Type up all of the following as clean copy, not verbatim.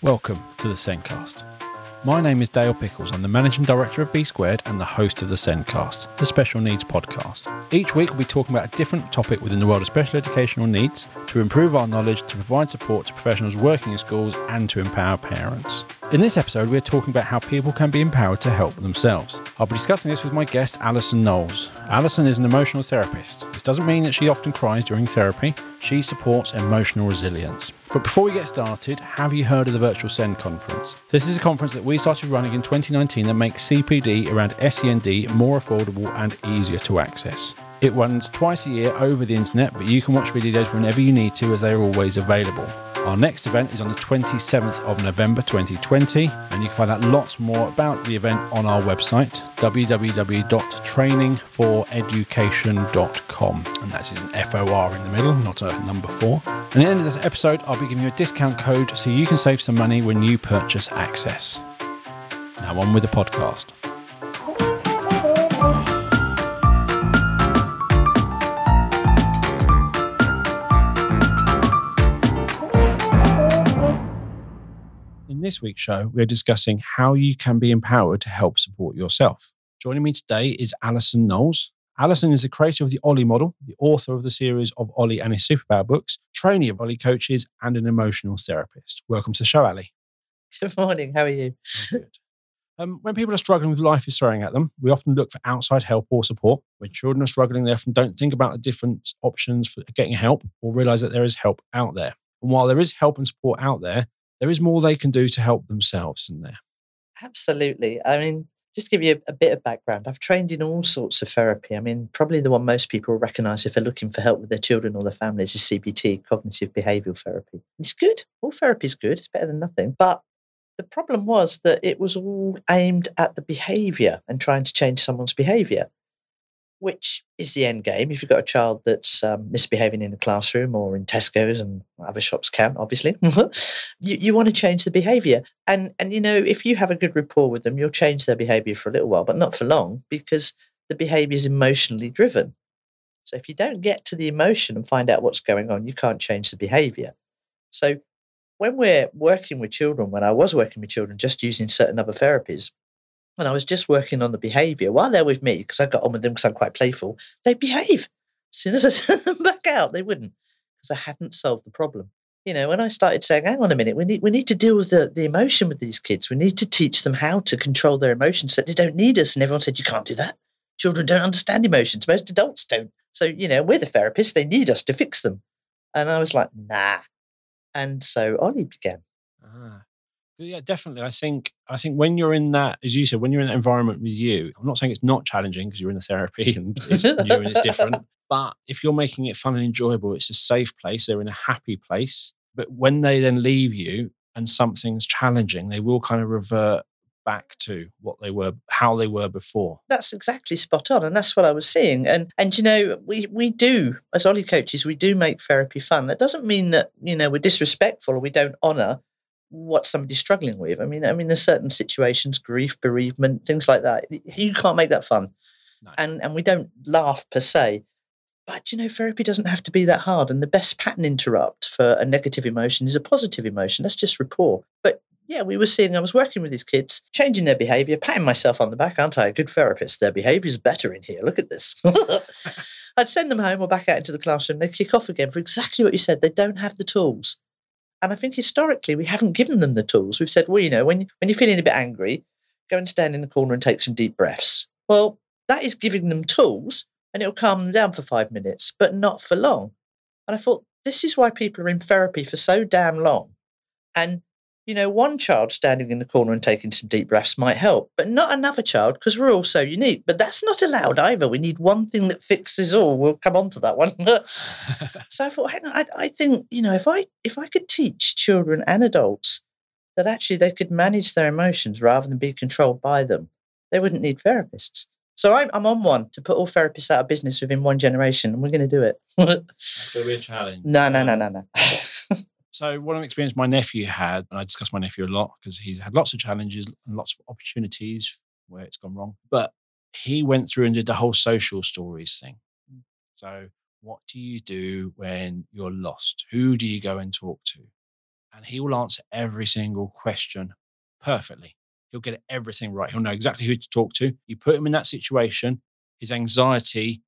Welcome to the SENDcast. My name is Dale Pickles. I'm the Managing Director of B Squared and the host of the SENDcast, the Special Needs Podcast. Each week we'll be talking about a different topic within the world of special educational needs to improve our knowledge, to provide support to professionals working in schools and to empower parents. In this episode we're talking about how people can be empowered to help themselves. I'll be discussing this with my guest Alison Knowles. Alison is an emotional therapist. This doesn't mean that she often cries during therapy. She supports emotional resilience. But before we get started, have you heard of the Virtual SEND Conference? This is a conference that we started running in 2019 that makes CPD around SEND more affordable and easier to access. It runs twice a year over the internet, but you can watch videos whenever you need to as they are always available. Our next event is on the 27th of November 2020, and you can find out lots more about the event on our website, www.trainingforeducation.com. And that's an F-O-R in the middle, not a number 4. And at the end of this episode, I'll be giving you a discount code so you can save some money when you purchase access. Now on with the podcast. In this week's show, we're discussing how you can be empowered to help support yourself. Joining me today is Alison Knowles. Alison is the creator of the Ollie model, the author of the series of Ollie and his Super Powers books, trainee of Ollie coaches, and an emotional therapist. Welcome to the show, Ali. Good morning. How are you? I'm good. When people are struggling with life is throwing at them, we often look for outside help or support. When children are struggling, they often don't think about the different options for getting help or realise that there is help out there. And while there is help and support out there, there is more they can do to help themselves, isn't there? Absolutely. I mean, just give you a bit of background. I've trained in all sorts of therapy. I mean, probably the one most people recognise if they're looking for help with their children or their families is CBT, cognitive behavioural therapy. It's good. All therapy is good. It's better than nothing. But the problem was that it was all aimed at the behaviour and trying to change someone's behaviour, which is the end game. If you've got a child that's misbehaving in the classroom or in Tesco's and other shops can, obviously, you want to change the behaviour. And you know, if you have a good rapport with them, you'll change their behaviour for a little while, but not for long because the behaviour is emotionally driven. So if you don't get to the emotion and find out what's going on, you can't change the behaviour. So when we're working with children, when I was working with children, just using certain other therapies, when I was just working on the behaviour, while they're with me, because I got on with them because I'm quite playful, they behave. As soon as I sent them back out, they wouldn't, because I hadn't solved the problem. You know, when I started saying, hang on a minute, we need to deal with the emotion with these kids. We need to teach them how to control their emotions so that they don't need us. And everyone said, you can't do that. Children don't understand emotions. Most adults don't. So, you know, we're the therapists. They need us to fix them. And I was like, nah. And so Ollie began. Ah. Yeah, definitely. I think when you're in that, as you said, when you're in that environment with you, I'm not saying it's not challenging because you're in a therapy and it's new and it's different, but if you're making it fun and enjoyable, it's a safe place. They're in a happy place. But when they then leave you and something's challenging, they will kind of revert back to what they were, how they were before. That's exactly spot on. And that's what I was seeing. And you know, we do, as Ollie coaches, we do make therapy fun. That doesn't mean that, you know, we're disrespectful or we don't honour what somebody's struggling with. I mean, there's certain situations, grief, bereavement, things like that. You can't make that fun. No. And we don't laugh per se. But, you know, therapy doesn't have to be that hard. And the best pattern interrupt for a negative emotion is a positive emotion. That's just rapport. But, yeah, I was working with these kids, changing their behaviour, patting myself on the back, aren't I? A good therapist. Their behaviour's better in here. Look at this. I'd send them home or back out into the classroom. They'd kick off again for exactly what you said. They don't have the tools. And I think historically, we haven't given them the tools. We've said, well, you know, when you're feeling a bit angry, go and stand in the corner and take some deep breaths. Well, that is giving them tools and it'll calm them down for 5 minutes, but not for long. And I thought, this is why people are in therapy for so damn long. And, you know, one child standing in the corner and taking some deep breaths might help, but not another child because we're all so unique. But that's not allowed either. We need one thing that fixes all. We'll come on to that one. So I thought, hang on, I think, you know, if I could teach children and adults that actually they could manage their emotions rather than be controlled by them, they wouldn't need therapists. So I'm on one to put all therapists out of business within one generation, and we're going to do it. That's going to be a challenge. No. So what an experience my nephew had, and I discuss my nephew a lot because he's had lots of challenges and lots of opportunities where it's gone wrong. But he went through and did the whole social stories thing. So what do you do when you're lost? Who do you go and talk to? and he will answer every single question perfectly. He'll get everything right. He'll know exactly who to talk to. You put him in that situation, his anxiety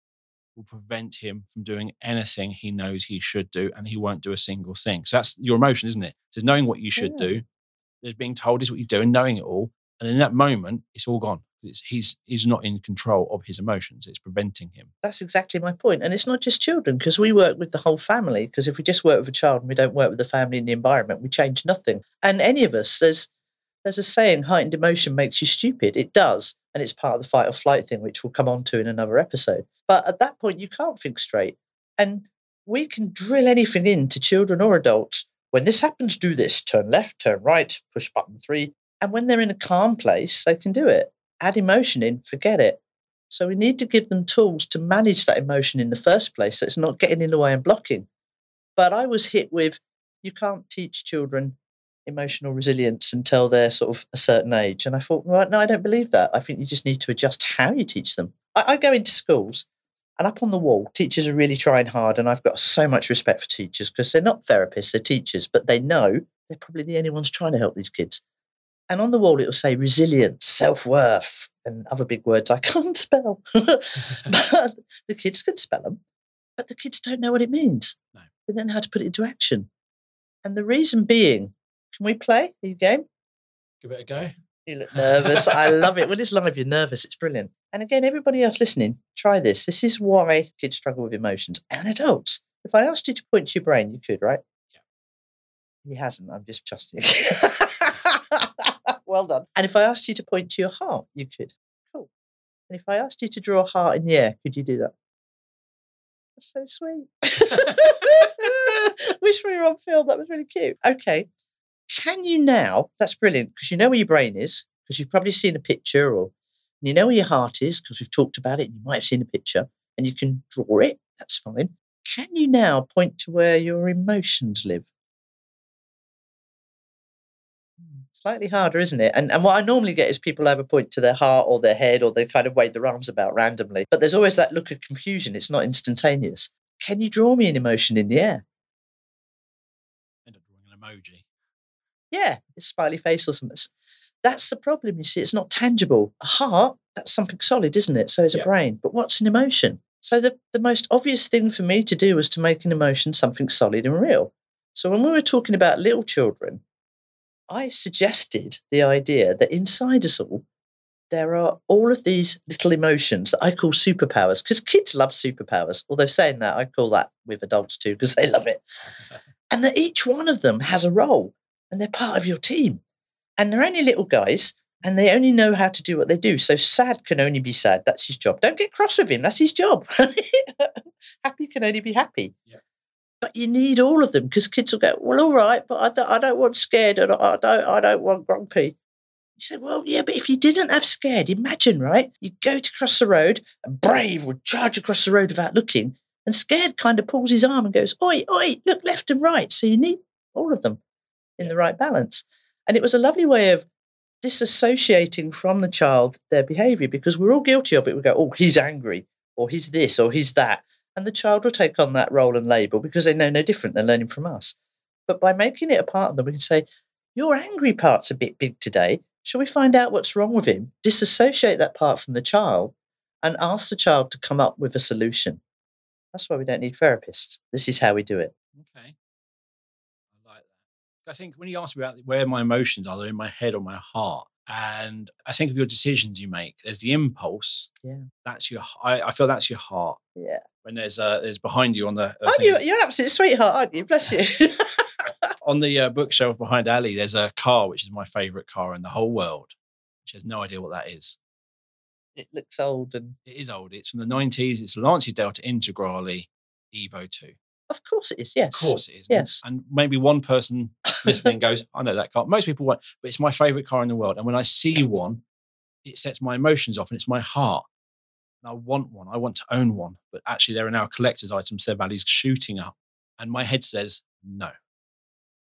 will prevent him from doing anything he knows he should do, and he won't do a single thing. So that's your emotion, isn't it? It's knowing what you should do. There's being told is what you do and knowing it all. And in that moment, it's all gone. He's not in control of his emotions. It's preventing him. That's exactly my point. And it's not just children, because we work with the whole family. Because if we just work with a child and we don't work with the family and the environment, we change nothing. And any of us, there's a saying, heightened emotion makes you stupid. It does. And it's part of the fight or flight thing, which we'll come on to in another episode. But at that point, you can't think straight. And we can drill anything into children or adults. When this happens, do this. Turn left, turn right, push button 3. And when they're in a calm place, they can do it. Add emotion in, forget it. So we need to give them tools to manage that emotion in the first place, so it's not getting in the way and blocking. But I was hit with, you can't teach children emotional resilience until they're sort of a certain age. And I thought, well, no, I don't believe that. I think you just need to adjust how you teach them. I go into schools and up on the wall, teachers are really trying hard. And I've got so much respect for teachers because they're not therapists, they're teachers, but they know they're probably the only ones trying to help these kids. And on the wall, it will say resilience, self-worth, and other big words I can't spell. But the kids can spell them, but the kids don't know what it means. No. They don't know how to put it into action. And the reason being, can we play? Are you game? Give it a go. You look nervous. I love it. When it's live, you're nervous. It's brilliant. And again, everybody else listening, try this. This is why kids struggle with emotions and adults. If I asked you to point to your brain, you could, right? Yeah. He hasn't. I'm just trusting. Well done. And if I asked you to point to your heart, you could. Cool. And if I asked you to draw a heart in the air, could you do that? That's so sweet. Wish we were on film. That was really cute. Okay. Can you now, that's brilliant, because you know where your brain is, because you've probably seen a picture, or you know where your heart is, because we've talked about it, and you might have seen a picture, and you can draw it. That's fine. Can you now point to where your emotions live? Slightly harder, isn't it? And what I normally get is people have a point to their heart or their head, or they kind of wave their arms about randomly. But there's always that look of confusion. It's not instantaneous. Can you draw me an emotion in the air? End up drawing an emoji. Yeah, it's a smiley face or something. That's the problem, you see. It's not tangible. A heart, that's something solid, isn't it? So is a brain. But what's an emotion? So the most obvious thing for me to do was to make an emotion something solid and real. So when we were talking about little children, I suggested the idea that inside us all, there are all of these little emotions that I call superpowers, because kids love superpowers. Although saying that, I call that with adults too, because they love it. And that each one of them has a role and they're part of your team. And they're only little guys and they only know how to do what they do. So sad can only be sad. That's his job. Don't get cross with him. That's his job. Happy can only be happy. Yeah. But you need all of them, because kids will go, well, all right, but I don't want scared, and I don't want grumpy. You say, well, yeah, but if you didn't have scared, imagine, right? You go to cross the road and Brave will charge across the road without looking, and Scared kind of pulls his arm and goes, oi, oi, look left and right. So you need all of them in the right balance. And it was a lovely way of disassociating from the child their behaviour, because we're all guilty of it. We go, oh, he's angry, or he's this, or he's that. And the child will take on that role and label because they know no different. They're learning from us. But by making it a part of them, we can say, your angry part's a bit big today. Shall we find out what's wrong with him? Disassociate that part from the child and ask the child to come up with a solution. That's why we don't need therapists. This is how we do it. Okay. I like that. I think when you ask me about where my emotions are, they're in my head or my heart. And I think of your decisions you make. There's the impulse. Yeah. That's your. I feel that's your heart. Yeah. When there's behind you on the. You're an absolute sweetheart, aren't you? Bless you. On the bookshelf behind Ali, there's a car which is my favourite car in the whole world. She has no idea what that is. It looks old and. It is old. It's from the 90s. It's Lancia Delta Integrale Evo 2. Of course it is, yes. Of course it is. Yes. And maybe one person listening goes, I know that car. Most people won't, but it's my favourite car in the world. And when I see one, it sets my emotions off, and it's my heart. And I want one. I want to own one. But actually, they're in our collector's items. Their value's shooting up. And my head says, no.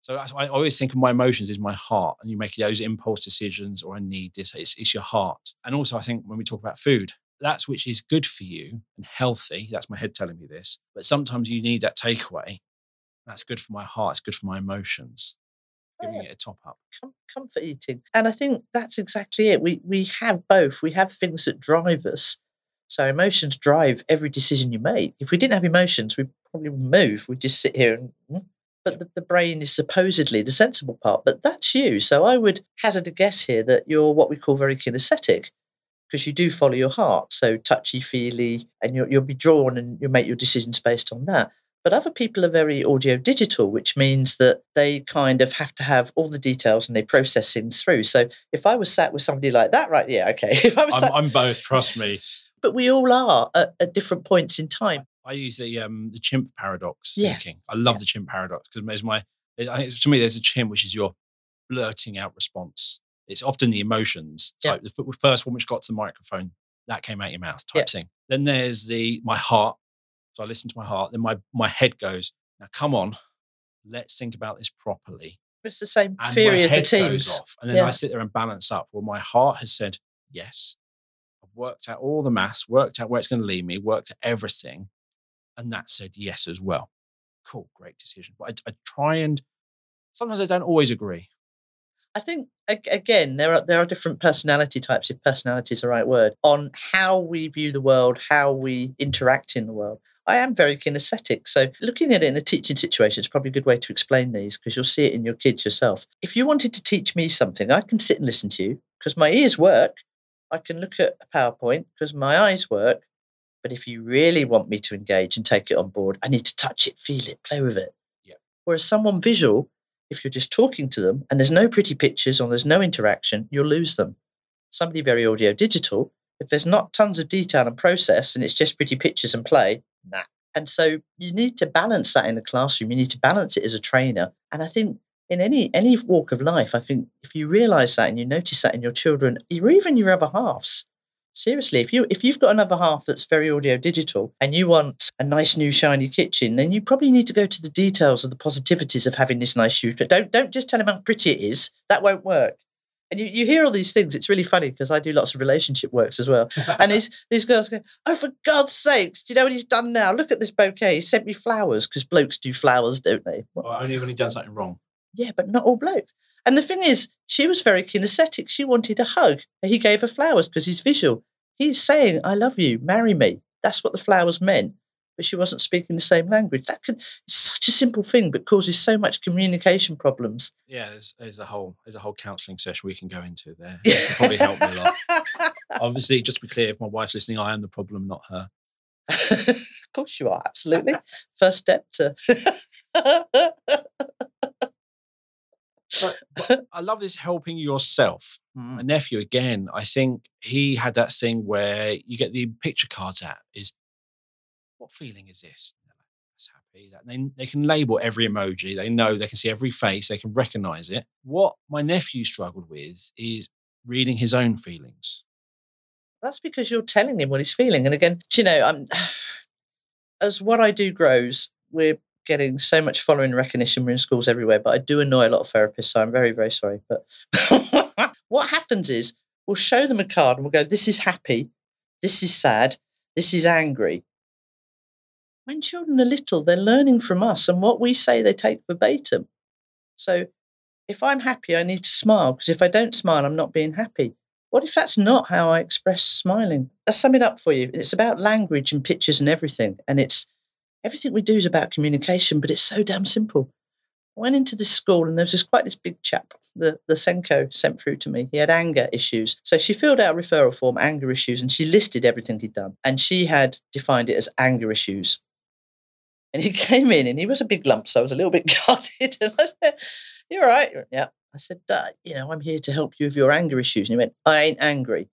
So I always think of my emotions as my heart. And you make those impulse decisions, or I need this. It's your heart. And also, I think when we talk about food, that's which is good for you and healthy. That's my head telling me this. But sometimes you need that takeaway. That's good for my heart. It's good for my emotions. giving it a top up. Comfort eating. And I think that's exactly it. We have both. We have things that drive us. So emotions drive every decision you make. If we didn't have emotions, we probably would move. We'd just sit here and... But the brain is supposedly the sensible part, but that's you. So I would hazard a guess here that you're what we call very kinesthetic, because you do follow your heart. So touchy-feely, and you'll be drawn and you'll make your decisions based on that. But other people are very audio digital, which means that they kind of have to have all the details and they process things through. So if I was sat with somebody like that, right? Yeah, okay. If I was I'm both, trust me. But we all are at different points in time. I use the chimp paradox thinking. I love the chimp paradox because I think to me there's a chimp, which is your blurting out response. It's often the emotions type. Yeah. The first one which got to the microphone, that came out your mouth type thing. Then there's my heart. So I listen to my heart. Then my head goes, now come on, let's think about this properly. It's the same theory of the teams. Goes off, and then I sit there and balance up. Well, my heart has said yes. I've worked out all the maths, worked out where it's going to lead me, worked out everything. And that said yes as well. Cool, great decision. But I try, and sometimes I don't always agree. I think, again, there are different personality types, if personality is the right word, on how we view the world, how we interact in the world. I am very kinesthetic. So looking at it in a teaching situation is probably a good way to explain these, because you'll see it in your kids yourself. If you wanted to teach me something, I can sit and listen to you because my ears work. I can look at a PowerPoint because my eyes work. But if you really want me to engage and take it on board, I need to touch it, feel it, play with it. Yeah. Whereas someone visual, if you're just talking to them and there's no pretty pictures or there's no interaction, you'll lose them. Somebody very audio digital, if there's not tons of detail and process and it's just pretty pictures and play, nah. And so you need to balance that in the classroom. You need to balance it as a trainer. And I think in any walk of life, I think if you realise that and you notice that in your children, or even your other halves, seriously, if you've got another half that's very audio digital and you want a nice new shiny kitchen, then you probably need to go to the details of the positivities of having this nice shoe. Don't just tell him how pretty it is. That won't work. And you hear all these things. It's really funny because I do lots of relationship works as well. And these girls go, oh, for God's sakes, do you know what he's done now? Look at this bouquet. He sent me flowers, because blokes do flowers, don't they? Well, only when he done something wrong. Yeah, but not all blokes. And the thing is, she was very kinesthetic. She wanted a hug. He gave her flowers because he's visual. He's saying, I love you, marry me. That's what the flowers meant. But she wasn't speaking the same language. It's such a simple thing, but causes so much communication problems. Yeah, there's a whole counselling session we can go into there. It probably helped me a lot. Obviously, just to be clear, if my wife's listening, I am the problem, not her. Of course you are, absolutely. First step to... But I love this helping yourself. My nephew, again, I think he had that thing where you get the picture cards out is, what feeling is this? That's happy. That they can label every emoji. They know, they can see every face. They can recognize it. What my nephew struggled with is reading his own feelings. That's because you're telling him what he's feeling. And again, you know, as what I do grows, we're getting so much following recognition. We're in schools everywhere, but I do annoy a lot of therapists, so I'm very, very sorry. But what happens is we'll show them a card and we'll go, this is happy, this is sad, this is angry. When children are little, they're learning from us, and what we say they take verbatim. So if I'm happy, I need to smile, because if I don't smile, I'm not being happy. What if that's not how I express smiling? I'll sum it up for you. It's about language and pictures and everything, and it's everything we do is about communication, but it's so damn simple. I went into this school and there was this big chap, the SENCO sent through to me. He had anger issues. So she filled out a referral form, anger issues, and she listed everything he'd done. And she had defined it as anger issues. And he came in and he was a big lump, so I was a little bit guarded. And I said, you all right? Went, yeah. I said, I'm here to help you with your anger issues. And he went, I ain't angry.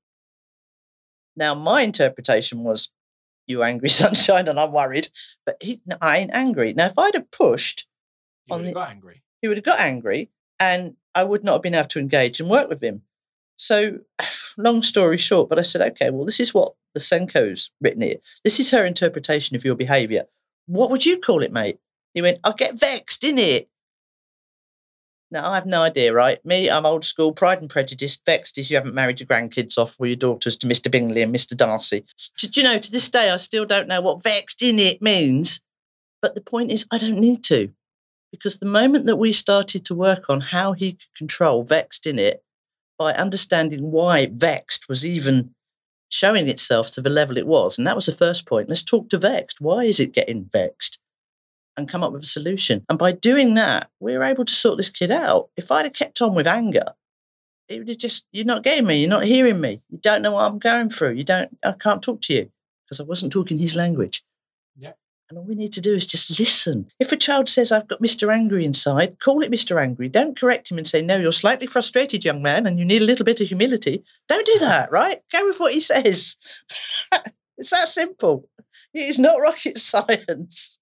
Now, my interpretation was, you angry sunshine, and I'm worried. But I ain't angry. Now, if I'd have pushed, he would have got angry, and I would not have been able to engage and work with him. So, long story short, but I said, okay, well, this is what the Senko's written here. This is her interpretation of your behaviour. What would you call it, mate? He went, I get vexed, innit? Now, I have no idea, right? Me, I'm old school, Pride and Prejudice. Vexed is you haven't married your grandkids off or your daughters to Mr. Bingley and Mr. Darcy. Do you know, to this day, I still don't know what vexed in it means. But the point is, I don't need to. Because the moment that we started to work on how he could control vexed in it, by understanding why vexed was even showing itself to the level it was, and that was the first point, let's talk to vexed. Why is it getting vexed? And come up with a solution. And by doing that, we were able to sort this kid out. If I'd have kept on with anger, it would have just, you're not getting me, you're not hearing me, you don't know what I'm going through, I can't talk to you because I wasn't talking his language. Yeah. And all we need to do is just listen. If a child says, I've got Mr. Angry inside, call it Mr. Angry. Don't correct him and say, no, you're slightly frustrated, young man, and you need a little bit of humility. Don't do that, right? Go with what he says. It's that simple. It's not rocket science.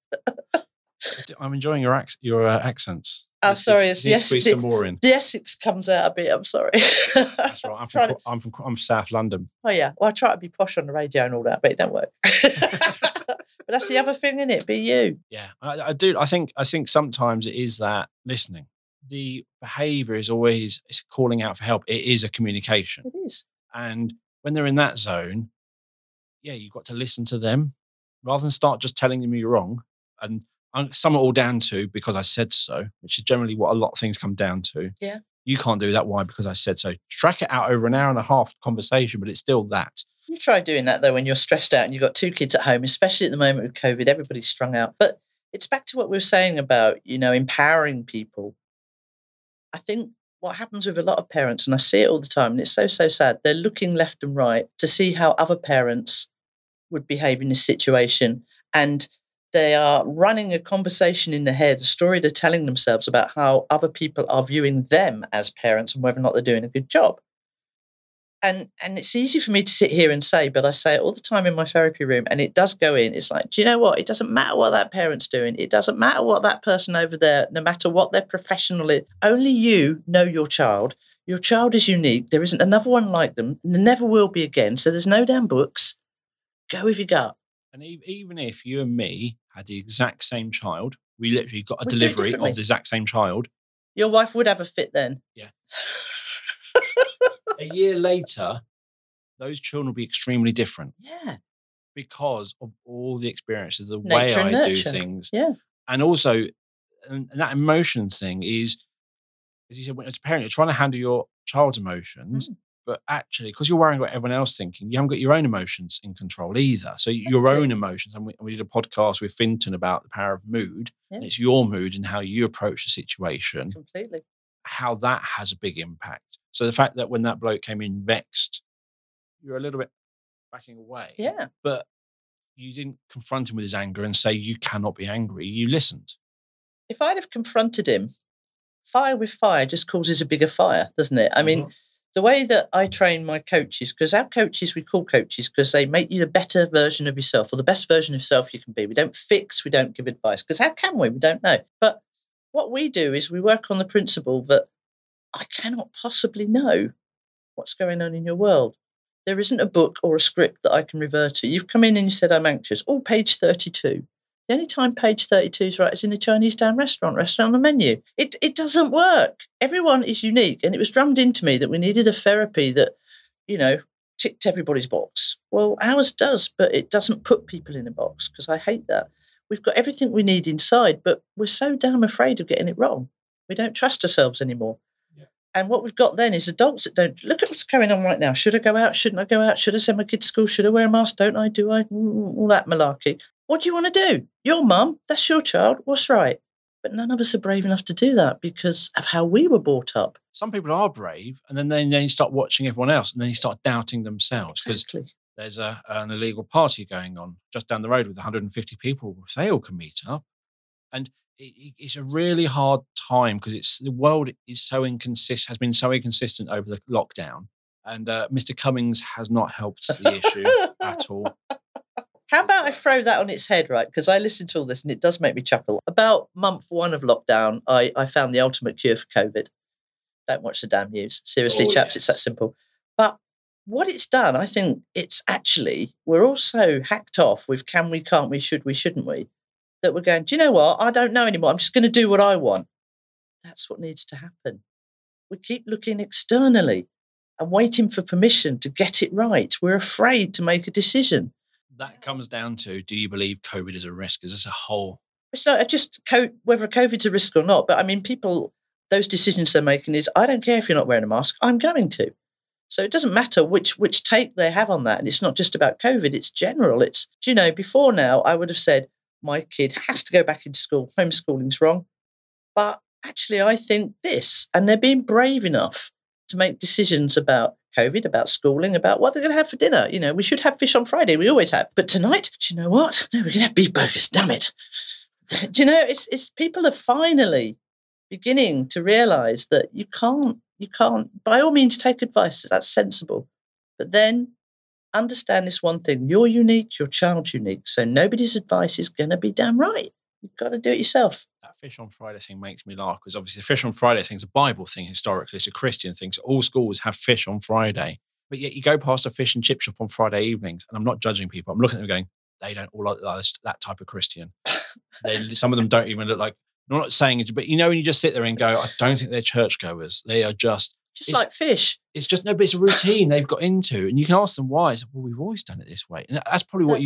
I'm enjoying your accents. Oh, sorry. Yes, squeeze some more in. The Essex comes out a bit. I'm sorry. That's right. I'm from South London. Oh yeah. Well, I try to be posh on the radio and all that, but it don't work. But that's the other thing, isn't it? Be you. Yeah, I do. I think sometimes it is that listening. The behaviour is always it's calling out for help. It is a communication. It is. And when they're in that zone, yeah, you've got to listen to them rather than start just telling them you're wrong. And sum it all down to because I said so, which is generally what a lot of things come down to. Yeah. You can't do that. Why? Because I said so. Track it out over an hour and a half conversation, but it's still that. You try doing that though when you're stressed out and you've got two kids at home, especially at the moment with COVID, everybody's strung out. But it's back to what we were saying about, empowering people. I think what happens with a lot of parents, and I see it all the time, and it's so sad, they're looking left and right to see how other parents would behave in this situation. And they are running a conversation in their head, a story they're telling themselves about how other people are viewing them as parents and whether or not they're doing a good job. And it's easy for me to sit here and say, but I say it all the time in my therapy room, and it does go in. It's like, do you know what? It doesn't matter what that parent's doing. It doesn't matter what that person over there, no matter what their professional is. Only you know your child. Your child is unique. There isn't another one like them. And there never will be again. So there's no damn books. Go with your gut. And even if you and me had the exact same child, we literally got a delivery of the exact same child. Your wife would have a fit then. Yeah. A year later, those children will be extremely different. Yeah. Because of all the experiences, the way I do things. Yeah. And also, and that emotions thing is, as you said, when as a parent, you're trying to handle your child's emotions. Mm. But actually, because you're worrying about everyone else thinking, you haven't got your own emotions in control either. So your own emotions, and we did a podcast with Finton about the power of mood. Yeah. And it's your mood and how you approach the situation. Completely. How that has a big impact. So the fact that when that bloke came in vexed, you're a little bit backing away. Yeah. But you didn't confront him with his anger and say, you cannot be angry. You listened. If I'd have confronted him, fire with fire just causes a bigger fire, doesn't it? I mean... Mm-hmm. The way that I train my coaches, because our coaches, we call coaches because they make you the better version of yourself or the best version of yourself you can be. We don't fix, we don't give advice because how can we? We don't know. But what we do is we work on the principle that I cannot possibly know what's going on in your world. There isn't a book or a script that I can revert to. You've come in and you said, I'm anxious. Oh, page 32. The only time page 32 is right is in the Chinese town restaurant on the menu. It doesn't work. Everyone is unique. And it was drummed into me that we needed a therapy that, ticked everybody's box. Well, ours does, but it doesn't put people in a box because I hate that. We've got everything we need inside, but we're so damn afraid of getting it wrong. We don't trust ourselves anymore. Yeah. And what we've got then is adults that don't, look at what's going on right now. Should I go out? Shouldn't I go out? Should I send my kids to school? Should I wear a mask? Don't I? Do I? All that malarkey. What do you want to do? Your mum, that's your child, what's right? But none of us are brave enough to do that because of how we were brought up. Some people are brave and then you start watching everyone else and then you start doubting themselves because there's an illegal party going on just down the road with 150 people. If they all can meet up. And it's a really hard time because the world is so inconsistent, has been so inconsistent over the lockdown. And Mr. Cummings has not helped the issue at all. How about I throw that on its head, right? Because I listened to all this and it does make me chuckle. About month one of lockdown, I found the ultimate cure for COVID. Don't watch the damn news. Seriously, chaps, yes. It's that simple. But what it's done, I think it's actually, we're all so hacked off with can we, can't we, should we, shouldn't we, that we're going, do you know what? I don't know anymore. I'm just going to do what I want. That's what needs to happen. We keep looking externally and waiting for permission to get it right. We're afraid to make a decision. That comes down to, do you believe COVID is a risk? Is this a whole So just whether COVID's a risk or not, but I mean, people, those decisions they're making is, I don't care if you're not wearing a mask, I'm going to. So it doesn't matter which take they have on that. And it's not just about COVID, it's general. It's, you know, before now, I would have said, my kid has to go back into school, homeschooling's wrong. But actually, I think this, and they're being brave enough to make decisions about COVID, about schooling, about what they're going to have for dinner. You know, we should have fish on Friday. We always have. But tonight, do you know what? No, we're going to have beef burgers. Damn it. Do you know, it's people are finally beginning to realise that you can't, by all means, take advice. That's sensible. But then understand this one thing. You're unique, your child's unique. So nobody's advice is going to be damn right. You've got to do it yourself. That fish on Friday thing makes me laugh because obviously the fish on Friday thing's a Bible thing historically. It's a Christian thing. So all schools have fish on Friday. But yet you go past a fish and chip shop on Friday evenings, and I'm not judging people. I'm looking at them going, they don't all look like that type of Christian. Some of them don't even look like, I'm not saying it, but you know when you just sit there and go, I don't think they're churchgoers. They are just like fish. It's just, no, but it's a routine they've got into. And you can ask them why. It's like, well, we've always done it this way. And that's probably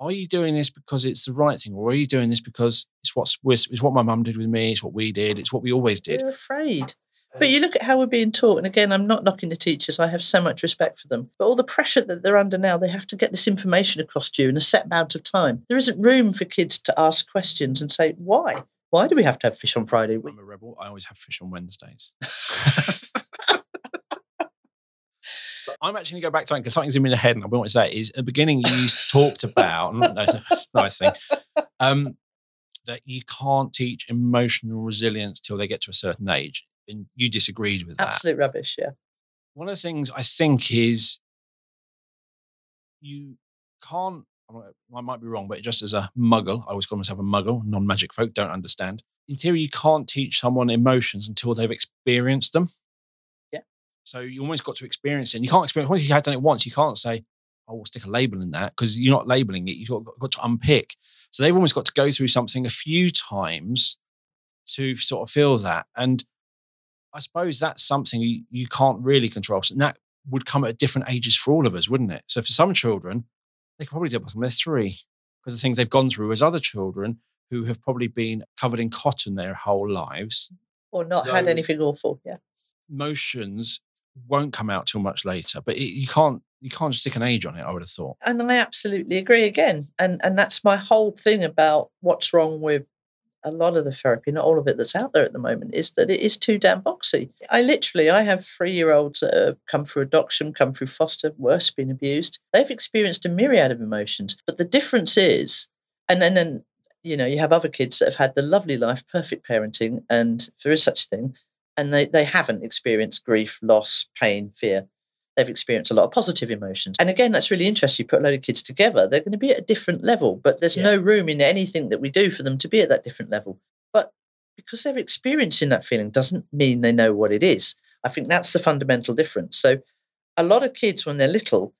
are you doing this because it's the right thing? Or are you doing this because it's what my mum did with me, it's what we did, it's what we always did? You're afraid. But you look at how we're being taught, and again, I'm not knocking the teachers. I have so much respect for them. But all the pressure that they're under now, they have to get this information across to you in a set amount of time. There isn't room for kids to ask questions and say, why? Why do we have to have fish on Friday? I'm a rebel. I always have fish on Wednesdays. I'm actually going to go back to something because something's in my head and I want to say is at the beginning you talked about, nice thing, that you can't teach emotional resilience till they get to a certain age. And you disagreed with that. Absolute rubbish, yeah. One of the things I think is you can't, I might be wrong, but just as a muggle, I always call myself a muggle, non-magic folk don't understand. In theory, you can't teach someone emotions until they've experienced them. Yeah. So you almost got to experience it. And you can't experience, once you have done it once, you can't say, oh, we'll stick a label in that because you're not labeling it. You've got to unpick. So they've almost got to go through something a few times to sort of feel that. And I suppose that's something you can't really control. And that would come at different ages for all of us, wouldn't it? So for some children, they can probably do it by the time they're 3 because of the things they've gone through, as other children who have probably been covered in cotton their whole lives. Or not had anything awful, yeah. Emotions won't come out till much later, but you can't stick an age on it, I would have thought. And I absolutely agree again. And that's my whole thing about what's wrong with a lot of the therapy, not all of it that's out there at the moment, is that it is too damn boxy. I have 3-year-olds that have come through adoption, come through foster, worse, been abused. They've experienced a myriad of emotions. But the difference is, and then, you know, you have other kids that have had the lovely life, perfect parenting, and if there is such a thing, and they haven't experienced grief, loss, pain, fear. They've experienced a lot of positive emotions. And again, that's really interesting. You put a load of kids together, they're going to be at a different level, but there's no room in anything that we do for them to be at that different level. But because they're experiencing that feeling doesn't mean they know what it is. I think that's the fundamental difference. So a lot of kids, when they're little,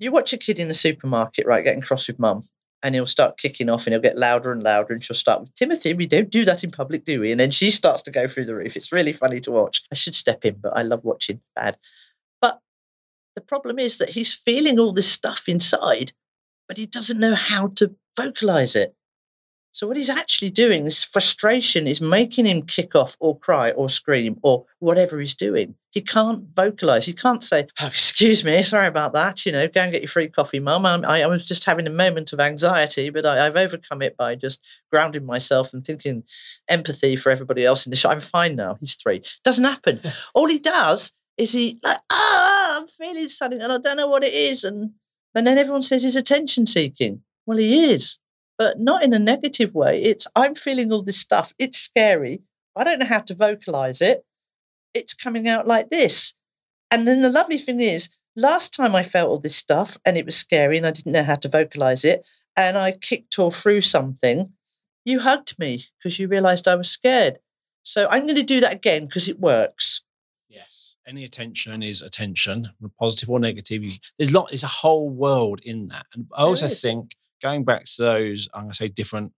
you watch a kid in the supermarket, right, getting cross with mum, and he'll start kicking off and he'll get louder and louder. And she'll start with, Timothy, we don't do that in public, do we? And then she starts to go through the roof. It's really funny to watch. I should step in, but I love watching bad. The problem is that he's feeling all this stuff inside, but he doesn't know how to vocalize it. So what he's actually doing, this frustration, is making him kick off or cry or scream or whatever he's doing. He can't vocalize. He can't say, oh, excuse me, sorry about that. You know, go and get your free coffee, mum. I was just having a moment of anxiety, but I've overcome it by just grounding myself and thinking empathy for everybody else in the shop. I'm fine now. He's 3. Doesn't happen. All he does is he like, I'm feeling something and I don't know what it is. And then everyone says he's attention seeking. Well, he is, but not in a negative way. It's, I'm feeling all this stuff. It's scary. I don't know how to vocalize it. It's coming out like this. And then the lovely thing is, last time I felt all this stuff and it was scary and I didn't know how to vocalize it and I kicked or threw something, you hugged me because you realized I was scared. So I'm going to do that again because it works. Yes. Any attention is attention, positive or negative. There's a whole world in that. And I also think going back to those, I'm going to say different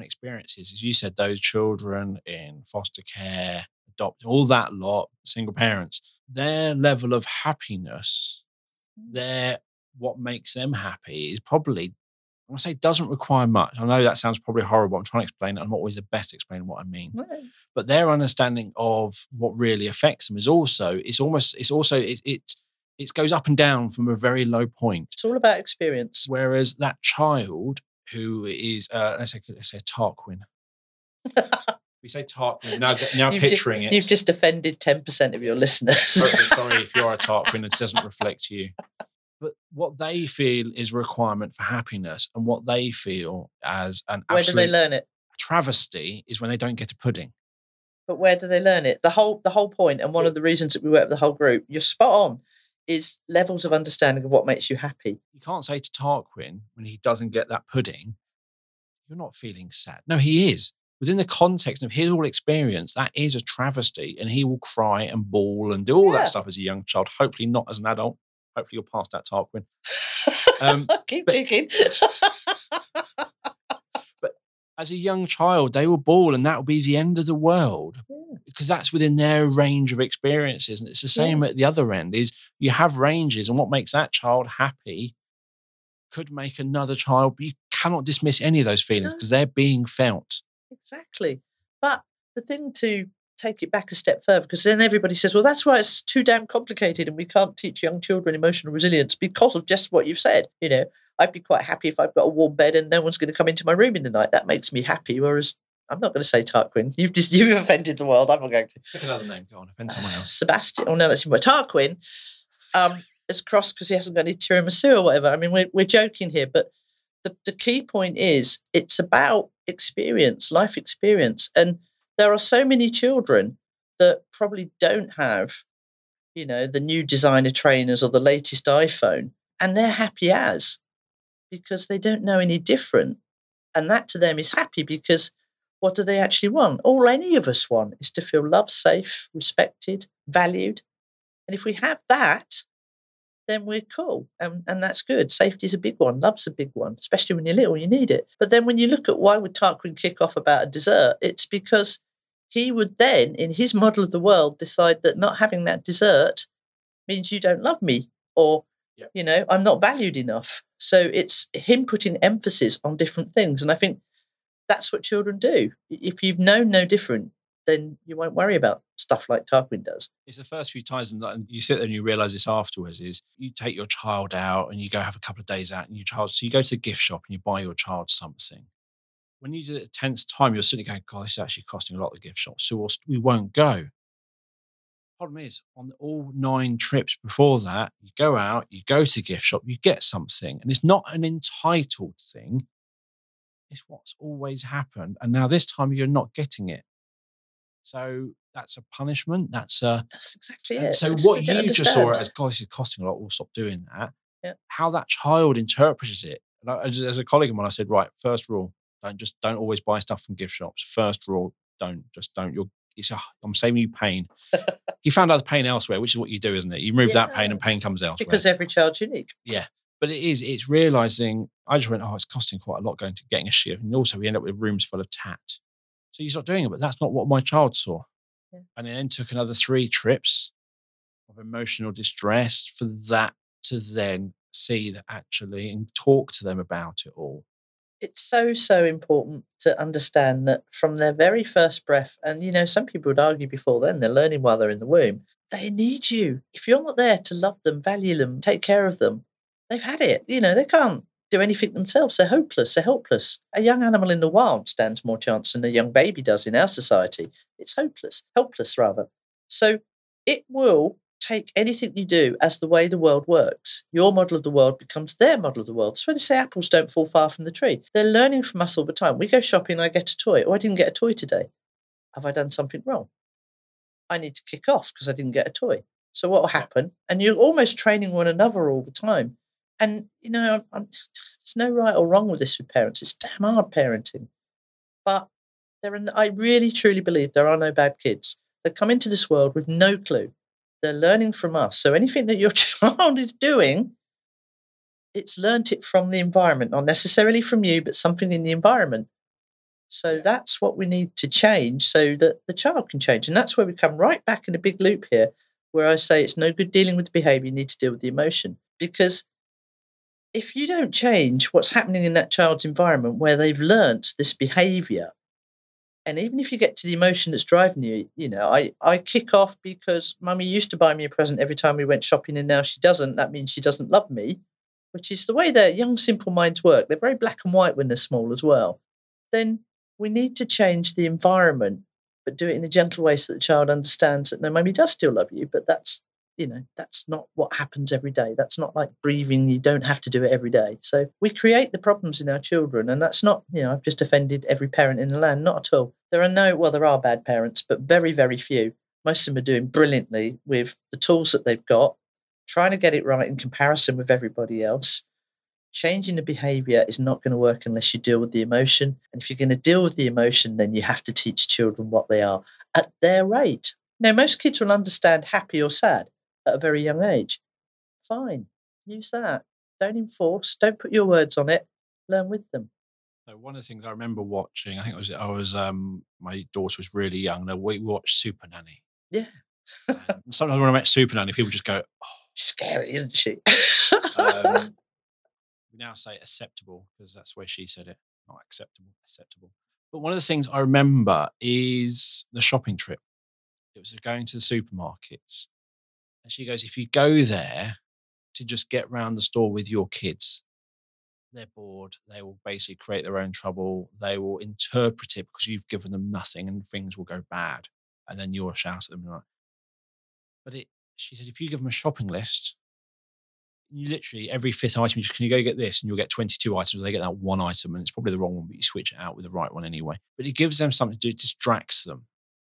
experiences, as you said, those children in foster care, adopt, all that lot, single parents, their level of happiness, what makes them happy is probably When I say doesn't require much, I know that sounds probably horrible. I'm trying to explain it. I'm not always the best at explaining what I mean. Right. But their understanding of what really affects them is also, it goes up and down from a very low point. It's all about experience. Whereas that child who is, let's say Tarquin. We say Tarquin, now picturing it. You've just offended 10% of your listeners. Sorry if you're a Tarquin, it doesn't reflect you. But what they feel is a requirement for happiness, and what they feel as an absolute where do they learn it? Travesty is when they don't get a pudding. But where do they learn it? The whole point, and one of the reasons that we work with the whole group, you're spot on, is levels of understanding of what makes you happy. You can't say to Tarquin when he doesn't get that pudding, you're not feeling sad. No, he is. Within the context of his whole experience, that is a travesty, and he will cry and bawl and do all that stuff as a young child, hopefully not as an adult. Hopefully you'll pass that Tarquin. Keep thinking. But as a young child, they will bawl and that will be the end of the world because that's within their range of experiences. And it's the same at the other end is you have ranges, and what makes that child happy could make another child. You cannot dismiss any of those feelings because they're being felt. Exactly. But the thing to take it back a step further, because then everybody says, well, that's why it's too damn complicated and we can't teach young children emotional resilience because of just what you've said. You know, I'd be quite happy if I've got a warm bed and no one's going to come into my room in the night. That makes me happy. Whereas I'm not going to say Tarquin. You've offended the world. I'm not going to. Pick another name. Go on. Offend someone else. Sebastian. Oh, no, that's him. Tarquin is cross because he hasn't got any tiramisu or whatever. I mean, we're joking here, but the key point is it's about experience, life experience. And there are so many children that probably don't have, you know, the new designer trainers or the latest iPhone, and they're happy as because they don't know any different. And that to them is happy because what do they actually want? All any of us want is to feel loved, safe, respected, valued. And if we have that, then we're cool. And that's good. Safety's a big one. Love's a big one, especially when you're little, you need it. But then when you look at why would Tarquin kick off about a dessert, it's because he would then, in his model of the world, decide that not having that dessert means you don't love me or, you know, I'm not valued enough. So it's him putting emphasis on different things. And I think that's what children do. If you've known no different, then you won't worry about stuff like Tarquin does. It's the first few times, and you sit there and you realise this afterwards, is you take your child out and you go have a couple of days out and your child, so you go to the gift shop and you buy your child something. When you do it the 10th time, you're sitting going, God, this is actually costing a lot at the gift shop, so we won't go. Problem is, on all 9 trips before that, you go out, you go to the gift shop, you get something, and it's not an entitled thing. It's what's always happened, and now this time you're not getting it. So that's a punishment. That's exactly it. So what you just saw it as, God, this is costing a lot. We'll stop doing that. Yeah. How that child interprets it. And as a colleague of mine, I said, right, first rule, don't always buy stuff from gift shops. First rule, don't. I'm saving you pain. He found out the pain elsewhere, which is what you do, isn't it? You remove that pain and pain comes elsewhere. Because every child's unique. Yeah. But it's realizing, I just went, it's costing quite a lot getting a shift. And also we end up with rooms full of tat. So you start doing it, but that's not what my child saw. Yeah. And it then took another 3 trips of emotional distress for that to then see that actually and talk to them about it all. It's so, so important to understand that from their very first breath, and, you know, some people would argue before then, they're learning while they're in the womb. They need you. If you're not there to love them, value them, take care of them, they've had it. You know, they can't do anything themselves. They're hopeless. They're helpless. A young animal in the wild stands more chance than a young baby does in our society. It's helpless. So it will take anything you do as the way the world works. Your model of the world becomes their model of the world. So when they say apples don't fall far from the tree, they're learning from us all the time. We go shopping, I get a toy. Oh, I didn't get a toy today. Have I done something wrong? I need to kick off because I didn't get a toy. So what will happen? And you're almost training one another all the time. And, you know, there's no right or wrong with this with parents. It's damn hard parenting. But I really, truly believe there are no bad kids. They come into this world with no clue. They're learning from us. So anything that your child is doing, it's learnt it from the environment, not necessarily from you, but something in the environment. So that's what we need to change so that the child can change. And that's where we come right back in a big loop here, where I say it's no good dealing with the behaviour, you need to deal with the emotion. Because if you don't change what's happening in that child's environment where they've learnt this behaviour, and even if you get to the emotion that's driving you, you know, I kick off because mummy used to buy me a present every time we went shopping and now she doesn't. That means she doesn't love me, which is the way their young, simple minds work. They're very black and white when they're small as well. Then we need to change the environment, but do it in a gentle way so that the child understands that no, mummy does still love you, but that's, you know, that's not what happens every day. That's not like breathing. You don't have to do it every day. So we create the problems in our children. And that's not, you know, I've just offended every parent in the land. Not at all. There are bad parents, but very, very few. Most of them are doing brilliantly with the tools that they've got, trying to get it right in comparison with everybody else. Changing the behaviour is not going to work unless you deal with the emotion. And if you're going to deal with the emotion, then you have to teach children what they are at their rate. Now, most kids will understand happy or sad at a very young age. Fine, use that. Don't enforce, don't put your words on it, learn with them. So one of the things I remember watching, I think it was, my daughter was really young, and we watched Super Nanny. Yeah. And sometimes when I met Super Nanny, people just go, oh, she's scary, isn't she? We now say acceptable, because that's the way she said it. Not acceptable, acceptable. But one of the things I remember is the shopping trip. It was going to the supermarkets. And she goes, if you go there to just get round the store with your kids, they're bored. They will basically create their own trouble. They will interpret it because you've given them nothing and things will go bad. And then you'll shout at them. And like, but she said, if you give them a shopping list, you literally every fifth item, you just, can you go get this? And you'll get 22 items. They get that one item and it's probably the wrong one, but you switch it out with the right one anyway. But it gives them something to do. It distracts them.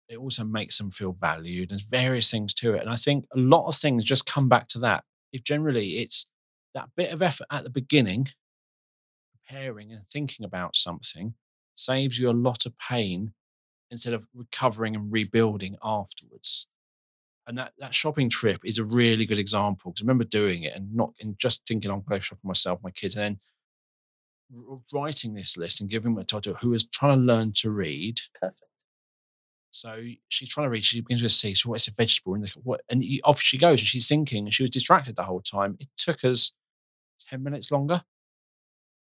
It also makes them feel valued. There's various things to it. And I think a lot of things just come back to that. If generally it's that bit of effort at the beginning, preparing and thinking about something saves you a lot of pain instead of recovering and rebuilding afterwards. And that shopping trip is a really good example, because I remember doing it and just thinking, I'm going to shop for myself, my kids, and then writing this list and giving them a title, who is trying to learn to read. Perfect. So she's trying to read. She begins to see, so what's a vegetable? And off she goes. And she's thinking. And she was distracted the whole time. It took us 10 minutes longer,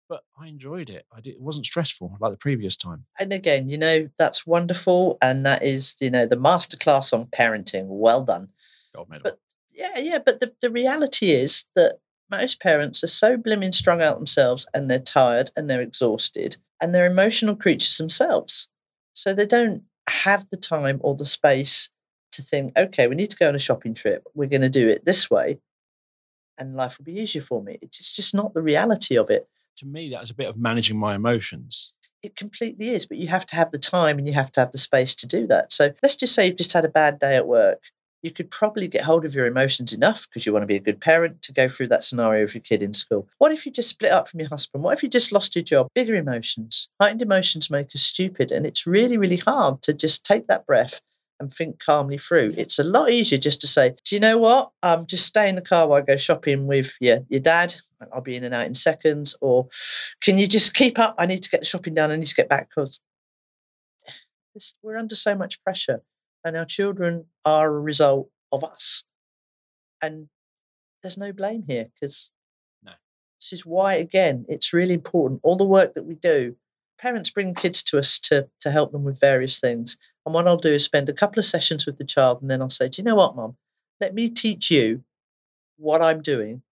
but I enjoyed it. It wasn't stressful like the previous time. And again, you know, that's wonderful, and that is, you know, the masterclass on parenting. Well done. God medal. But yeah. But the reality is that most parents are so blimmin' strung out themselves, and they're tired, and they're exhausted, and they're emotional creatures themselves. So they don't have the time or the space to think, okay, we need to go on a shopping trip. We're going to do it this way and life will be easier for me. It's just not the reality of it. To me, that was a bit of managing my emotions. It completely is, but you have to have the time and you have to have the space to do that. So let's just say you've just had a bad day at work. You could probably get hold of your emotions enough, because you want to be a good parent, to go through that scenario of your kid in school. What if you just split up from your husband? What if you just lost your job? Bigger emotions. Heightened emotions make us stupid. And it's really, really hard to just take that breath and think calmly through. It's a lot easier just to say, do you know what? Just stay in the car while I go shopping with your dad. I'll be in and out in seconds. Or can you just keep up? I need to get the shopping done. I need to get back, because we're under so much pressure. And our children are a result of us. And there's no blame here, because this is why, again, it's really important. All the work that we do, parents bring kids to us to help them with various things. And what I'll do is spend a couple of sessions with the child, and then I'll say, do you know what, Mum? Let me teach you what I'm doing,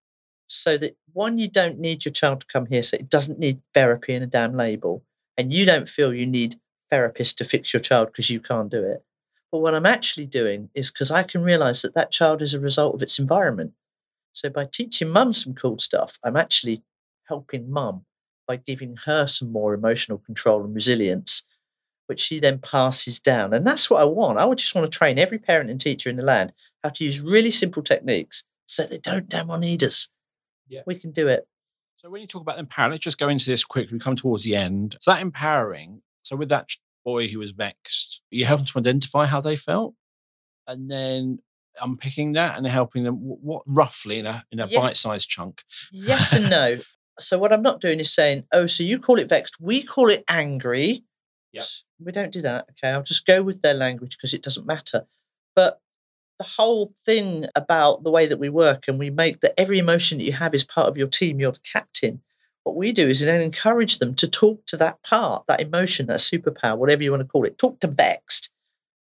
so that, one, you don't need your child to come here, so it doesn't need therapy and a damn label. And you don't feel you need therapists to fix your child because you can't do it. But what I'm actually doing is, because I can realise that child is a result of its environment. So by teaching mum some cool stuff, I'm actually helping mum by giving her some more emotional control and resilience, which she then passes down. And that's what I want. I would just want to train every parent and teacher in the land how to use really simple techniques so they don't damn well need us. Yeah. We can do it. So when you talk about empowering, let's just go into this quickly. We come towards the end. So that empowering, so with that boy who was vexed, you help them to identify how they felt, and then unpicking that and helping them, what roughly in a bite-sized chunk. Yes and no. So what I'm not doing is saying, oh, so you call it vexed, we call it angry. Yes, we don't do that. Okay, I'll just go with their language because it doesn't matter. But the whole thing about the way that we work, and we make that every emotion that you have is part of your team, you're the captain. What we do is then encourage them to talk to that part, that emotion, that superpower, whatever you want to call it. Talk to Bext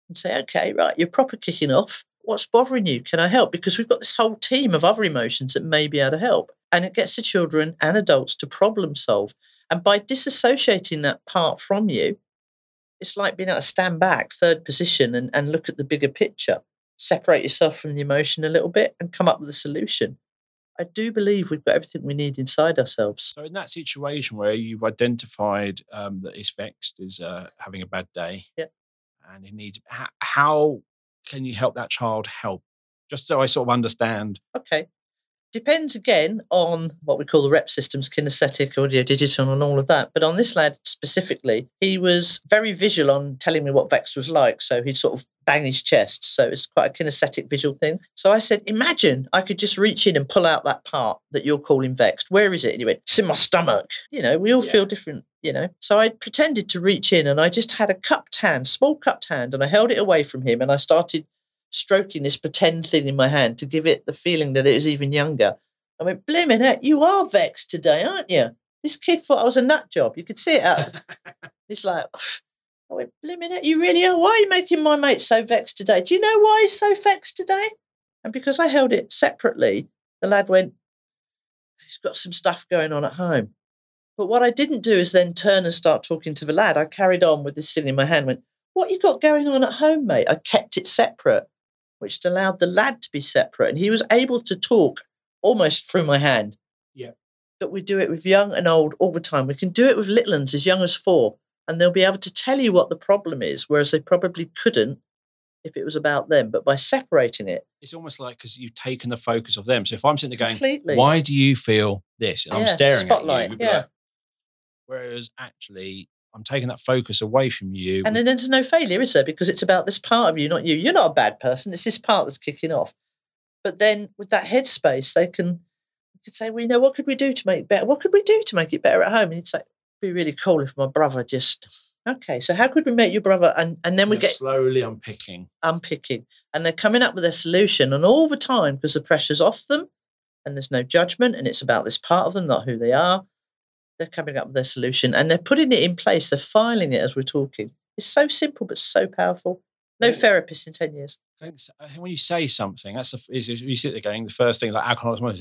and say, okay, right, you're proper kicking off. What's bothering you? Can I help? Because we've got this whole team of other emotions that may be able to help. And it gets the children and adults to problem solve. And by disassociating that part from you, it's like being able to stand back, third position, and look at the bigger picture. Separate yourself from the emotion a little bit and come up with a solution. I do believe we've got everything we need inside ourselves. So in that situation where you've identified that it's vexed, is having a bad day, yeah, and it needs, how can you help that child help? Just so I sort of understand. Okay. Depends again on what we call the rep systems, kinesthetic, audio, digital, and all of that. But on this lad specifically, he was very visual on telling me what vexed was like. So he'd sort of bang his chest. So it's quite a kinesthetic visual thing. So I said, imagine I could just reach in and pull out that part that you're calling vexed. Where is it? And he went, it's in my stomach. You know, we all feel different, you know. So I pretended to reach in and I just had a cupped hand, small cupped hand, and I held it away from him and I started stroking this pretend thing in my hand to give it the feeling that it was even younger. I went, blimmin' heck, you are vexed today, aren't you? This kid thought I was a nut job. You could see it out. It's like, I went, blimmin' heck, you really are. Why are you making my mate so vexed today? Do you know why he's so vexed today? And because I held it separately, the lad went, he's got some stuff going on at home. But what I didn't do is then turn and start talking to the lad. I carried on with this thing in my hand, went, what you got going on at home, mate? I kept it separate, which allowed the lad to be separate. And he was able to talk almost through my hand. Yeah. But we do it with young and old all the time. We can do it with little ones as young as 4, and they'll be able to tell you what the problem is, whereas they probably couldn't if it was about them. But by separating it. It's almost like because you've taken the focus of them. So if I'm sitting there going, completely, why do you feel this? And I'm staring spotlight, at you. Yeah. Like, whereas actually, I'm taking that focus away from you. And then there's no failure, is there? Because it's about this part of you, not you. You're not a bad person. It's this part that's kicking off. But then with that headspace, they could say, well, you know, what could we do to make it better? What could we do to make it better at home? And you'd say, it'd be really cool if my brother just, okay, so how could we make your brother? And then we get slowly unpicking. And they're coming up with a solution. And all the time, because the pressure's off them and there's no judgment and it's about this part of them, not who they are. They're coming up with their solution and they're putting it in place. They're filing it as we're talking. It's so simple, but so powerful. No therapist in 10 years. Thanks. When you say something, you sit there going, the first thing, like alcoholism,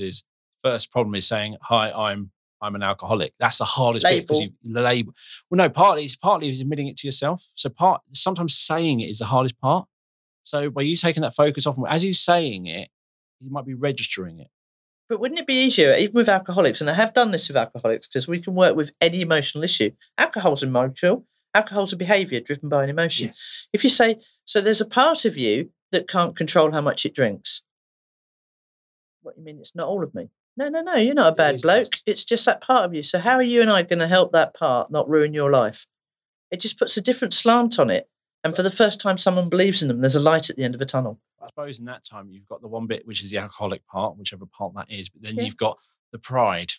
first problem is saying, hi, I'm an alcoholic. That's the hardest bit because you label. Well, no, partly is admitting it to yourself. So sometimes saying it is the hardest part. So by you taking that focus off, as you're saying it, you might be registering it. But wouldn't it be easier, even with alcoholics, and I have done this with alcoholics, because we can work with any emotional issue. Alcohol's emotional. Alcohol's a behaviour driven by an emotion. Yes. If you say, so there's a part of you that can't control how much it drinks. What do you mean? It's not all of me. No, you're not a bad bloke. It's just that part of you. So how are you and I going to help that part not ruin your life? It just puts a different slant on it. And for the first time someone believes in them, there's a light at the end of a tunnel. I suppose in that time, you've got the one bit, which is the alcoholic part, whichever part that is. But then you've got the pride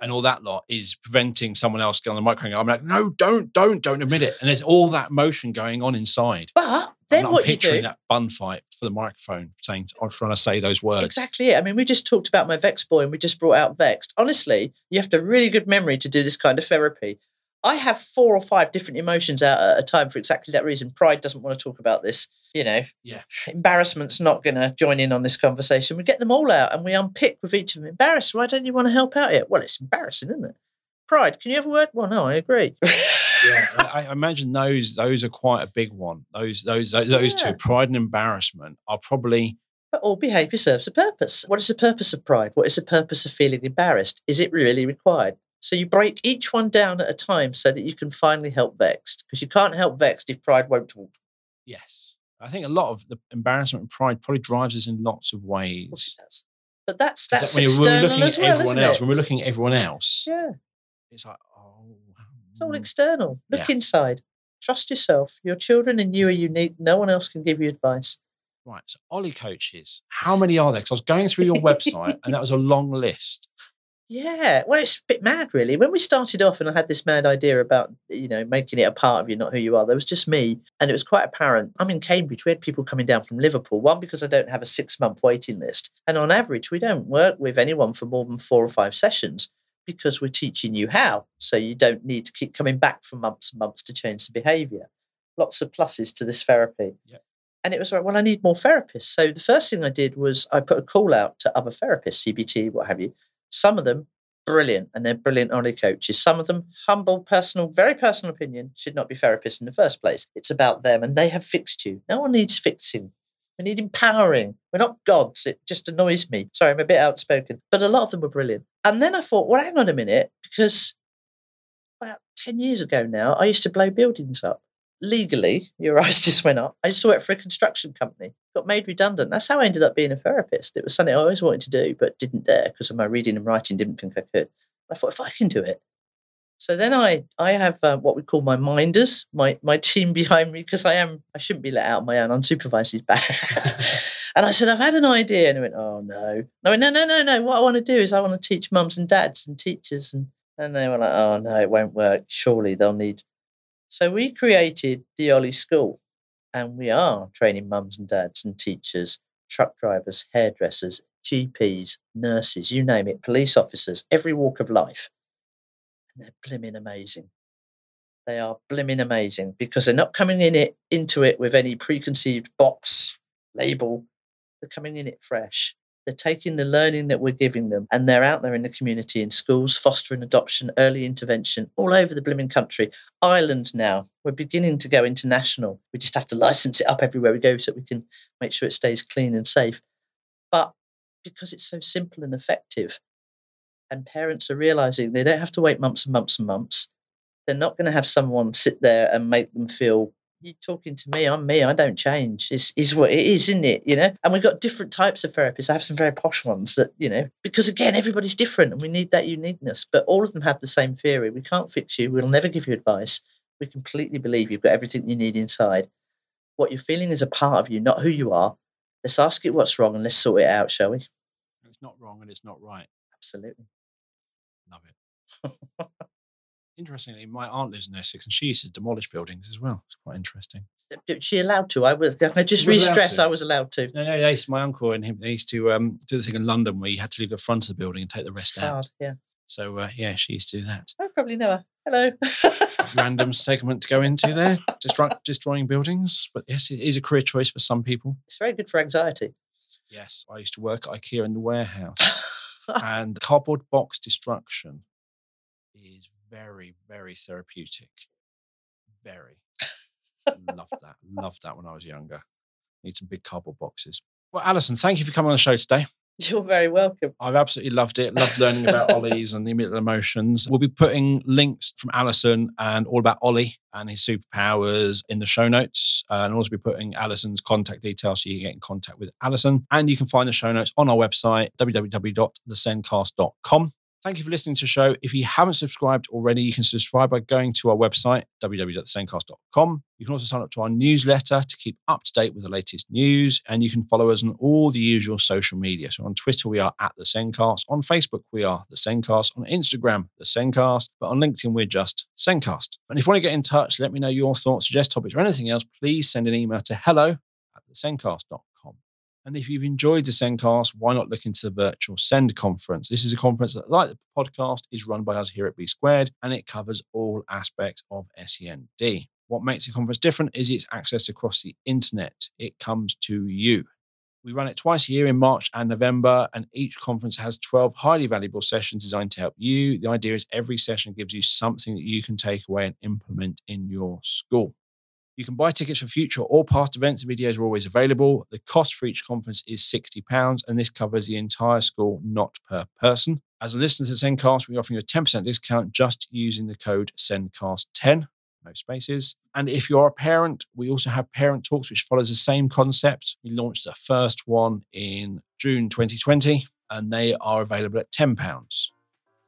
and all that lot is preventing someone else going on the microphone. I'm like, no, don't admit it. And there's all that motion going on inside. But then I'm picturing that bun fight for the microphone saying, I'm trying to say those words. Exactly it. I mean, we just talked about my vexed boy and we just brought out vexed. Honestly, you have to have really good memory to do this kind of therapy. I have 4 or 5 different emotions out at a time for exactly that reason. Pride doesn't want to talk about this, you know. Yeah. Embarrassment's not going to join in on this conversation. We get them all out and we unpick with each of them. Embarrassed, why don't you want to help out here? Well, it's embarrassing, isn't it? Pride, can you have a word? Well, no, I agree. Yeah, I imagine those are quite a big one. Those two, pride and embarrassment, are probably... But all behaviour serves a purpose. What is the purpose of pride? What is the purpose of feeling embarrassed? Is it really required? So you break each one down at a time so that you can finally help vexed, because you can't help vexed if pride won't talk. Yes. I think a lot of the embarrassment and pride probably drives us in lots of ways. Of course it does. But that's when external looking as well, isn't it? When we're looking at everyone else, it's like, oh. It's all external. Look inside. Trust yourself. Your children and you are unique. No one else can give you advice. Right. So Ollie coaches, how many are there? Because I was going through your website and that was a long list. Yeah, well, it's a bit mad, really. When we started off and I had this mad idea about, you know, making it a part of you, not who you are, there was just me. And it was quite apparent. I'm in Cambridge. We had people coming down from Liverpool, one, because I don't have a 6-month waiting list. And on average, we don't work with anyone for more than 4 or 5 sessions because we're teaching you how. So you don't need to keep coming back for months and months to change the behaviour. Lots of pluses to this therapy. Yeah. And it was like, well, I need more therapists. So the first thing I did was I put a call out to other therapists, CBT, what have you. Some of them brilliant, and they're brilliant Ollie coaches. Some of them humble, personal, very personal opinion, should not be therapists in the first place. It's about them, and they have fixed you. No one needs fixing. We need empowering. We're not gods. It just annoys me. Sorry, I'm a bit outspoken, but a lot of them were brilliant. And then I thought, well, hang on a minute, because about 10 years ago now, I used to blow buildings up. Legally, your eyes just went up. I used to work for a construction company, got made redundant. That's how I ended up being a therapist. It was something I always wanted to do, but didn't dare because of my reading and writing, didn't think I could. I thought, if I can do it. So then I have what we call my minders, my team behind me, because I shouldn't be let out on my own. Unsupervised is bad. And I said, I've had an idea. And I went, oh, no. I went, no. What I want to do is I want to teach mums and dads and teachers. And they were like, oh, no, it won't work. Surely they'll need... So we created the Ollie School, and we are training mums and dads and teachers, truck drivers, hairdressers, GPs, nurses, you name it, police officers, every walk of life. And they're blimmin' amazing. They are blimmin' amazing because they're not coming into it with any preconceived box, label. They're coming in it fresh. They're taking the learning that we're giving them and they're out there in the community, in schools, fostering adoption, early intervention, all over the blimmin' country. Ireland now, we're beginning to go international. We just have to license it up everywhere we go so we can make sure it stays clean and safe. But because it's so simple and effective and parents are realising they don't have to wait months and months and months, they're not going to have someone sit there and make them feel, you're talking to me, I'm me, I don't change. It's what it is, isn't it? You know? And we've got different types of therapists. I have some very posh ones that, you know, because again, everybody's different and we need that uniqueness. But all of them have the same theory. We can't fix you. We'll never give you advice. We completely believe you've got everything you need inside. What you're feeling is a part of you, not who you are. Let's ask it what's wrong and let's sort it out, shall we? It's not wrong and it's not right. Absolutely. Love it. Interestingly, my aunt lives in Essex and she used to demolish buildings as well. It's quite interesting. She allowed to. I was allowed to. No, yes, my uncle and him, they used to do the thing in London where you had to leave the front of the building and take the rest out. Yeah. So, yeah, she used to do that. I probably know her. Hello. Random segment to go into there, destroying buildings. But yes, it is a career choice for some people. It's very good for anxiety. Yes, I used to work at IKEA in the warehouse. And cardboard box destruction is very, very therapeutic. Very. Loved that. Loved that when I was younger. Need some big cardboard boxes. Well, Alison, thank you for coming on the show today. You're very welcome. I've absolutely loved it. Loved learning about Ollies and the immediate emotions. We'll be putting links from Alison and all about Ollie and his superpowers in the show notes. And also be putting Alison's contact details so you can get in contact with Alison. And you can find the show notes on our website, www.thesendcast.com. Thank you for listening to the show. If you haven't subscribed already, you can subscribe by going to our website, www.sendcast.com. You can also sign up to our newsletter to keep up to date with the latest news. And you can follow us on all the usual social media. So on Twitter, we are @TheSendcast. On Facebook, we are The Sendcast. On Instagram, The Sendcast. But on LinkedIn, we're just Sendcast. And if you want to get in touch, let me know your thoughts, suggest topics or anything else, please send an email to hello@thesendcast.com. And if you've enjoyed the SENDcast, why not look into the Virtual SEND Conference? This is a conference that, like the podcast, is run by us here at B Squared, and it covers all aspects of SEND. What makes the conference different is its access across the internet. It comes to you. We run it twice a year in March and November, and each conference has 12 highly valuable sessions designed to help you. The idea is every session gives you something that you can take away and implement in your school. You can buy tickets for future or past events. The videos are always available. The cost for each conference is £60, and this covers the entire school, not per person. As a listener to SENDcast, we offer you a 10% discount just using the code SENDcast10, no spaces. And if you're a parent, we also have Parent Talks, which follows the same concept. We launched the first one in June 2020, and they are available at £10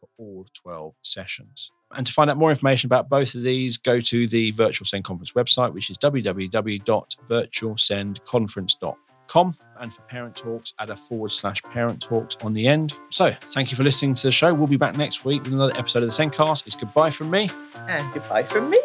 for all 12 sessions. And to find out more information about both of these, go to the Virtual SEND Conference website, which is www.virtualsendconference.com. ollie.com and for Parent Talks, add a /Parent Talks on the end. So thank you for listening to the show. We'll be back next week with another episode of the SENDcast. It's goodbye from me. And goodbye from me.